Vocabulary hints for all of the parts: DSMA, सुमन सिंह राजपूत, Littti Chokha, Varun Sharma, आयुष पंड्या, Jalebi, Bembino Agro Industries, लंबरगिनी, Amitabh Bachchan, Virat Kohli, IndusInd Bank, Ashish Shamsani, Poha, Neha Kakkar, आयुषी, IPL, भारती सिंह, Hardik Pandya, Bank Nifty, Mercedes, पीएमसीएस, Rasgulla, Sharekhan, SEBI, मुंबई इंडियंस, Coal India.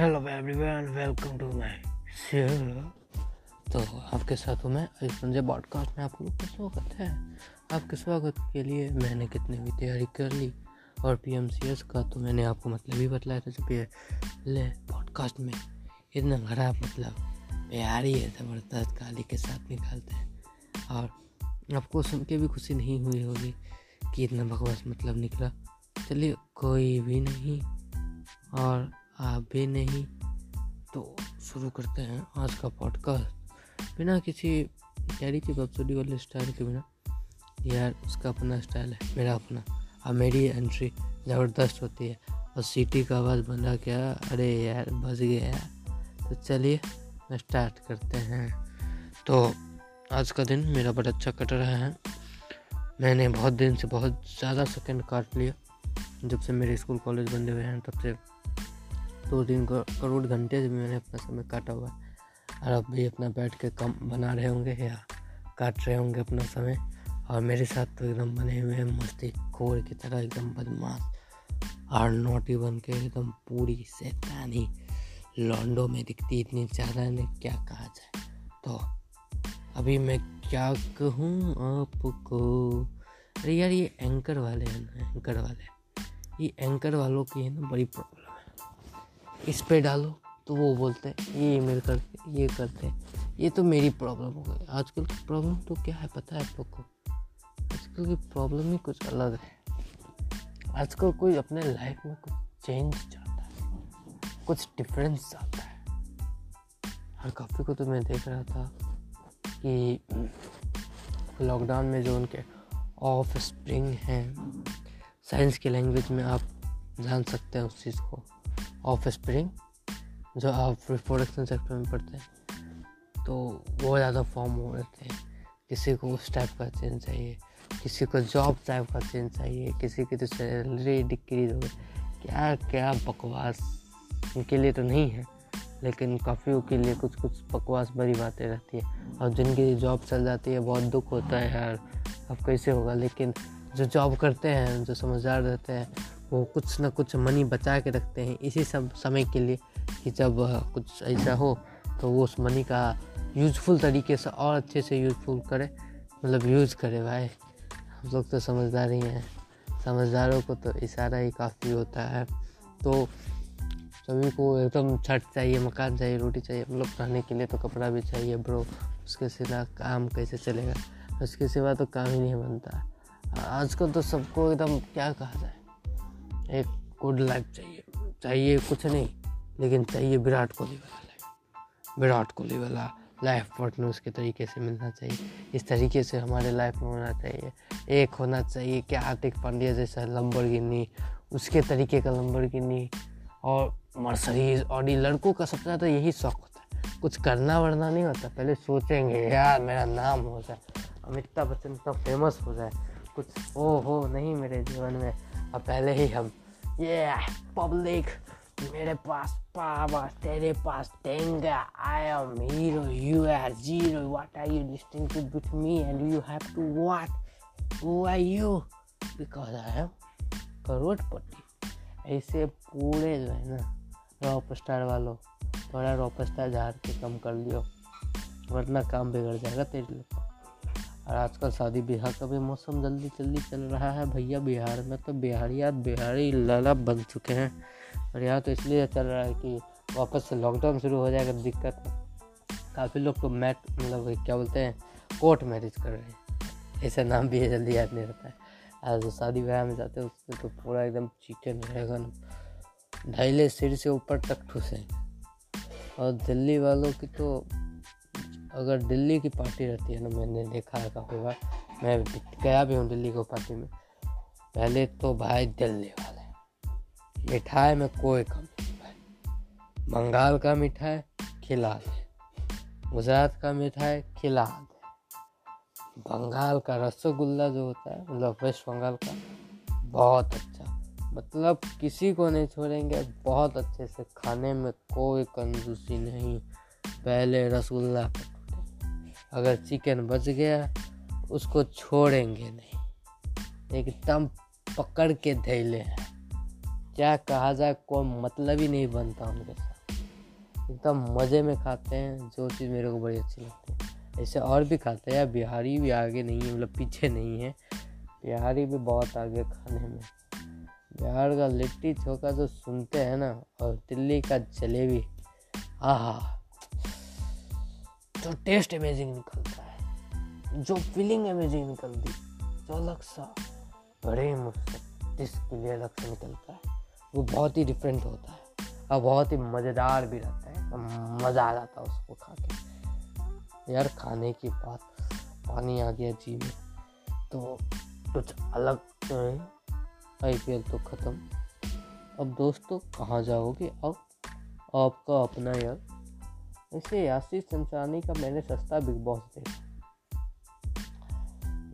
Hello everyone, welcome to my show. तो आपके साथ हूँ मैं इस संजय पॉडकास्ट में। आप लोग का स्वागत है। आपके स्वागत के लिए मैंने कितनी भी तैयारी कर ली, और पीएमसीएस का तो मैंने आपको मतलब ही बतलाया था पहले पॉडकास्ट में। इतना खराब मतलब प्यार ही है, ज़बरदस्त गाली के साथ निकालते हैं, और आपको सुन के भी खुशी नहीं हुई होगी कि इतना बकवास मतलब निकला। चलिए, कोई भी नहीं और आप भी नहीं, तो शुरू करते हैं आज का पॉडकास्ट बिना किसी तैयारी के, बब्सडी वाले स्टाइल के बिना। यार, उसका अपना स्टाइल है, मेरा अपना, और मेरी एंट्री ज़बरदस्त होती है, और सीटी का आवाज़ बन रहा क्या, अरे यार बज गया यार। तो चलिए स्टार्ट करते हैं। तो आज का दिन मेरा बड़ा अच्छा कट रहा है। मैंने बहुत दिन से बहुत ज़्यादा सेकेंड काट लिया, जब से मेरे स्कूल कॉलेज बंदे हुए हैं तब से 2-3 करोड़ घंटे से मैंने अपना समय काटा हुआ है, और अब भी अपना बैठ के काम बना रहे होंगे या काट रहे होंगे अपना समय। और मेरे साथ तो एकदम बने हुए हैं मस्ती खोर की तरह, एकदम बदमाश और नोटी बन के, एकदम पूरी शैतानी लॉन्डो में दिखती इतनी ज़्यादा, ने क्या कहा जाए। तो अभी मैं क्या कहूँ आपको, अरे यार ये एंकर वाले हैं ना, ये एंकर वालों की है ना बड़ी प्रॉब्लम। इस पे डालो तो वो बोलते हैं ये मेरे करते, ये करते, ये तो मेरी प्रॉब्लम हो गई। आजकल की प्रॉब्लम तो क्या है पता है आप लोग को? आजकल की प्रॉब्लम ही कुछ अलग है। आजकल कोई अपने लाइफ में कुछ चेंज चाहता है, कुछ डिफरेंस चाहता है। हर काफ़ी को तो मैं देख रहा था कि लॉकडाउन में जो उनके ऑफ स्प्रिंग हैं, साइंस की लैंग्वेज में आप जान सकते हैं उस चीज़ को, ऑफ स्प्रिंग, जो आप रिप्रोडक्शन सेक्टर में पढ़ते हैं, तो वो ज़्यादा फॉर्म हो रहे थे। किसी को उस टाइप का चेंज चाहिए, किसी को जॉब टाइप का चेंज चाहिए, किसी की तो सैलरी डिक्रीज हो गई, क्या क्या बकवास। उनके लिए तो नहीं है, लेकिन काफ़ी के लिए कुछ कुछ बकवास भरी बातें रहती है, और जिनकी जॉब चल जाती है बहुत दुख होता है यार, अब कैसे होगा। लेकिन जो जॉब करते हैं, जो समझदार रहते हैं, वो कुछ ना कुछ मनी बचा के रखते हैं इसी सब समय के लिए, कि जब कुछ ऐसा हो तो वो उस मनी का यूज़फुल तरीके से और अच्छे से यूज़फुल करे, मतलब यूज़ करे। भाई हम लोग तो समझदार ही हैं, समझदारों को तो इशारा ही काफ़ी होता है। तो सभी को एकदम छत चाहिए, मकान चाहिए, रोटी चाहिए, मतलब रहने के लिए तो कपड़ा भी चाहिए ब्रो। उसके सिवा काम कैसे चलेगा, उसके सिवा तो काम ही नहीं बनता। आजकल तो सबको एकदम क्या कहा जाए, एक गुड लाइफ चाहिए, चाहिए कुछ नहीं लेकिन चाहिए विराट कोहली वाला लाइफ, विराट कोहली वाला लाइफ पार्टनर उसके तरीके से मिलना चाहिए, इस तरीके से हमारे लाइफ में होना चाहिए। एक होना चाहिए क्या, हार्दिक पांड्या जैसा लंबरगिनी, उसके तरीके का लंबरगिनी और मर्सिडीज। और ये लड़कों का सबसे ज़्यादा यही शौक होता है, कुछ करना वरना नहीं होता, पहले सोचेंगे यार मेरा नाम हो जाए, अमिताभ बच्चन इतना फेमस हो जाए, कुछ ओ हो नहीं मेरे जीवन में, और पहले ही हम ये पब्लिक मेरे पास पावर, तेरे पास टेंगा, I am hero, you are zero, what are you listening to with me and you have to what, who are you, because I am करोड़पति। ऐसे पूरे जो है ना रॉक स्टार वालों, थोड़ा रॉक स्टार झाड़ के कम कर लियो वरना काम बिगड़ जाएगा तेरे लिए। और आजकल शादी ब्याह का भी मौसम जल्दी जल्दी चल रहा है भैया। बिहार में तो बिहारिया बिहारी लाला बन चुके हैं, और यहाँ तो इसलिए चल रहा है कि वापस से लॉकडाउन शुरू हो जाएगा, दिक्कत। काफ़ी लोग तो मैट मतलब क्या बोलते हैं, कोर्ट मैरिज कर रहे हैं, ऐसा नाम भी है, जल्दी याद नहीं रहता है। आज तो शादी ब्याह में जाते हैं उसमें तो पूरा एकदम चिकन रहेगा, ढाईले सिर से ऊपर तक ठूसेंगे। और दिल्ली वालों की तो, अगर दिल्ली की पार्टी रहती है ना, मैंने देखा है काफ़ी बार, मैं गया भी हूँ दिल्ली को पार्टी में, पहले तो भाई दिल्ली वाले मिठाई में कोई कम नहीं भाई। बंगाल का मिठाई खिला दे, गुजरात का मिठाई खिला दे, बंगाल का रसगुल्ला जो होता है, मतलब वेस्ट बंगाल का, बहुत अच्छा, मतलब किसी को नहीं छोड़ेंगे, बहुत अच्छे से, खाने में कोई कंजूसी नहीं। पहले रसगुल्ला, अगर चिकन बच गया उसको छोड़ेंगे नहीं, एकदम पकड़ के धैले हैं, क्या कहा जाए, कोई मतलब ही नहीं बनता उनके साथ। एकदम मज़े में खाते हैं, जो चीज़ मेरे को बड़ी अच्छी लगती है। ऐसे और भी खाते हैं यार, बिहारी भी आगे नहीं है, मतलब पीछे नहीं है, बिहारी भी बहुत आगे खाने में। बिहार का लिट्टी चोखा जो सुनते हैं ना, और दिल्ली का जलेबी, आहा जो टेस्ट अमेजिंग निकलता है, जो फीलिंग अमेजिंग निकलती, जो अलग सा बड़े मुझसे जिसके लिए अलग से निकलता है, वो बहुत ही डिफरेंट होता है और बहुत ही मज़ेदार भी रहता है। तो मज़ा आ जाता है उसको खा के यार, खाने की बात पानी आ गया जी में। तो कुछ अलग तो है, IPL तो ख़त्म, अब दोस्तों कहाँ जाओगे अब आपका अपना यार। ऐसे आशीष शमसानी का मैंने सस्ता बिग बॉस देखा,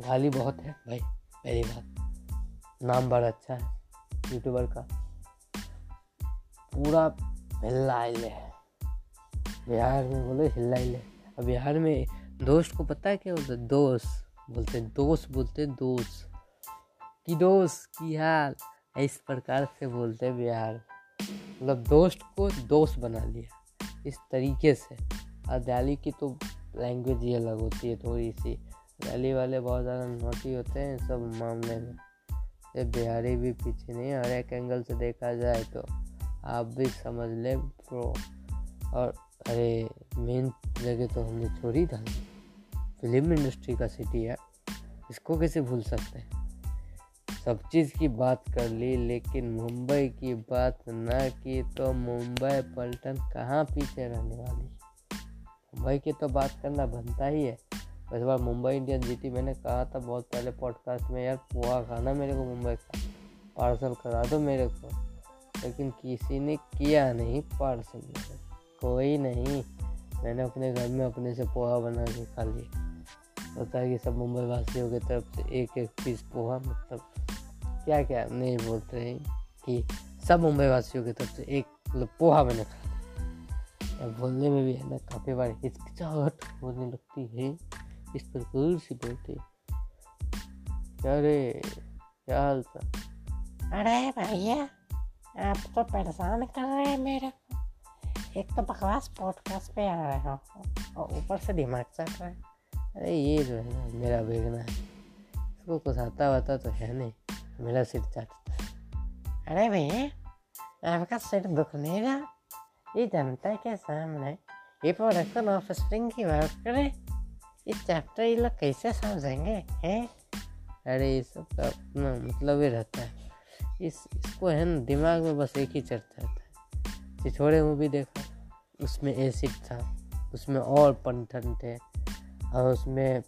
गाली बहुत है भाई, पहली बात नाम बड़ा अच्छा है यूट्यूबर का, पूरा हिल्लाइले है बिहार में, बोले हिल्लाइले। अब बिहार में दोस्त को पता है क्या होता है, दोस्त बोलते हैं कि दोस्त की हाल, इस प्रकार से बोलते हैं बिहार, मतलब दोस्त को दोस्त बना लिया इस तरीके से। और दिल्ली की तो लैंग्वेज ही अलग होती है थोड़ी सी, दिल्ली वाले बहुत ज़्यादा नोटी होते हैं सब मामले में, ये बिहारी भी पीछे नहीं, हर एक एंगल से देखा जाए तो आप भी समझ ले प्रो। और अरे मेन जगह तो हमने छोड़ी था, फिल्म इंडस्ट्री का सिटी है, इसको कैसे भूल सकते हैं। सब चीज़ की बात कर ली लेकिन मुंबई की बात ना की तो मुंबई पलटन कहाँ पीछे रहने वाली। मुंबई की तो बात करना बनता ही है। इस बार मुंबई इंडियंस जीती, मैंने कहा था बहुत पहले पॉडकास्ट में यार, पोहा खाना मेरे को मुंबई का, पार्सल करा दो मेरे को, लेकिन किसी ने किया नहीं पार्सल, कोई नहीं। मैंने अपने घर में अपने से पोहा बना के खा लिया, होता है कि सब मुंबई वासियों की तरफ से एक एक पीस पोहा, मतलब क्या क्या नहीं बोलते हैं कि सब मुंबई वासियों की तरफ से एक पोहा मैंने खा लिया। बोलने में भी है ना काफ़ी बार हिचकिचाहट होने लगती है, इस प्रकार से बोलते अरे क्या हाल था, अरे भैया आप तो परेशान कर रहे हैं मेरे को, एक तो बकवास पॉडकास्ट पे आ रहे हो और ऊपर से दिमाग चल रहा है। अरे ये जो है ना मेरा बेगना है, इसको कुछ आता वाता तो है नहीं, मेरा सिर चाटता है। अरे भैया आपका सिर दुखने का, ये जनता के सामने ये प्रोडक्शन ऑफिसरिंग की बात करें, इस चैप्टर ये लोग कैसे समझेंगे हैं। अरे ये सब का अपना मतलब ही रहता है, इसको है ना दिमाग में बस एक ही चलता रहता है। चिछोड़े मूवी देखा, उसमें एसिड था, उसमें और पंथन थे, और उसमें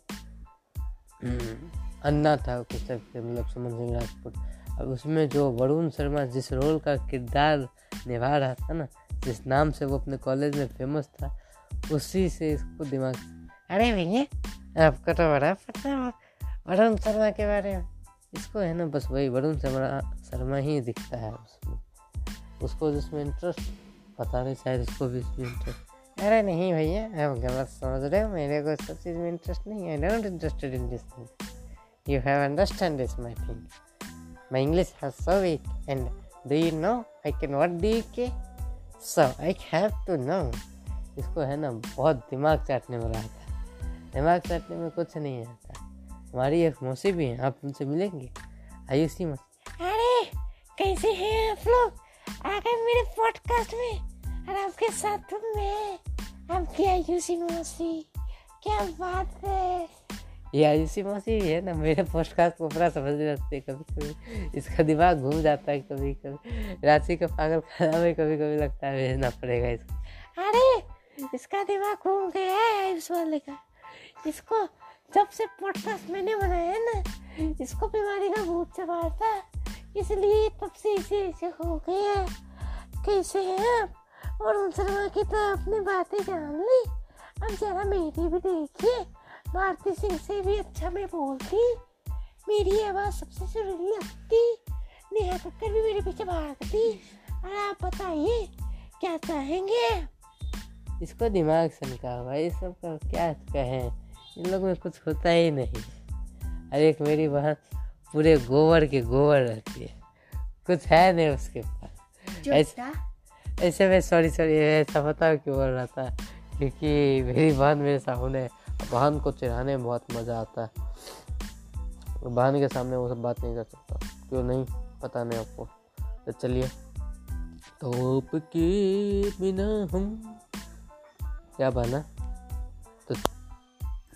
अन्ना था कुछ सब, मतलब सुमन सिंह राजपूत। अब उसमें जो वरुण शर्मा जिस रोल का किरदार निभा रहा था ना, जिस नाम से वो अपने कॉलेज में फेमस था, उसी से इसको दिमाग। अरे भैया आपका तो बड़ा पता है वरुण शर्मा के बारे में, इसको है ना बस वही वरुण शर्मा ही दिखता है उसमें, उसको जिसमें इंटरेस्ट पता नहीं, शायद उसको भी इसमें इंटरेस्ट। अरे नहीं भैया आप गलत समझ रहे हो, मेरे को सब चीज़ में इंटरेस्ट नहीं है, I not interested in this thing, you have understand this my thing, my English has so weak, and do you know I cannot DK, so I have to know। इसको है ना बहुत दिमाग चाटने वाला आता है, दिमाग चाटने में कुछ नहीं आता। हमारी एक मौसी भी हैं, आप उनसे मिलेंगे, आयुषी मौसी। अरे कैसे हैं आप लोग, आ गए मेरे पॉडकास्ट में, और आपके साथ में आपकी आयुषी मौसी, क्या बात है। ये आयुषी मौसी भी है ना मेरे पॉडकास्ट को पूरा समझने लगती है, कभी कभी इसका दिमाग घूम जाता है, कभी कभी राशि का पागल खाना में कभी कभी लगता है भेजना पड़ेगा इसको। अरे इसका दिमाग घूम गया है आयुष वाले का, इसको जब से पॉडकास्ट मैंने बनाया है ना, इसको बीमारी का भूत चबाता है, इसलिए तब से इसे ऐसे हो गया। कैसे हैं आप, और उन शर्मा की तो आपने बातें जान ली, अब जरा मेरी भी देखिए, भारती सिंह से भी अच्छा मैं बोलती, मेरी आवाज़ सबसे सुरीली लगती, नेहा कक्कर भी मेरे पीछे भागती, और आप बताइए क्या चाहेंगे। इसको दिमाग से निकाल भाई, ये सब का क्या कहें, इन लोग में कुछ होता ही नहीं। अरे एक मेरी बहन पूरे गोबर के गोबर रहती है, कुछ है नहीं उसके पास, ऐसे में सॉरी ऐसा होता क्यों बोल रहा था, क्योंकि मेरी बहन मेरे सामने, बहन को चिढ़ाने में बहुत मज़ा आता है। बहन के सामने वो सब बात नहीं कर सकता, क्यों नहीं पता नहीं आपको। तो चलिए, धूप के बिना हम, क्या बहना तो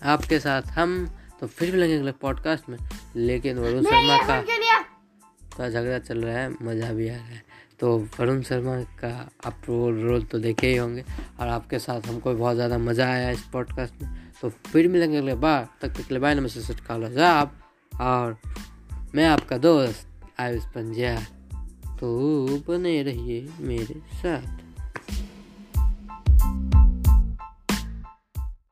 आपके साथ हम तो फिर भी लगेंगे अगले पॉडकास्ट में। लेकिन वरुण शर्मा का झगड़ा चल रहा है, मज़ा भी आ रहा है। तो वरुण शर्मा का आप रोल तो देखे ही होंगे, और आपके साथ हमको बहुत ज़्यादा मज़ा आया इस पॉडकास्ट में। तो फिर मिलेंगे अगले बार तक, पिछले बार नमस्ते सटकालो साहब, और मैं आपका दोस्त आयुष पंड्या। तो बने रहिए मेरे साथ।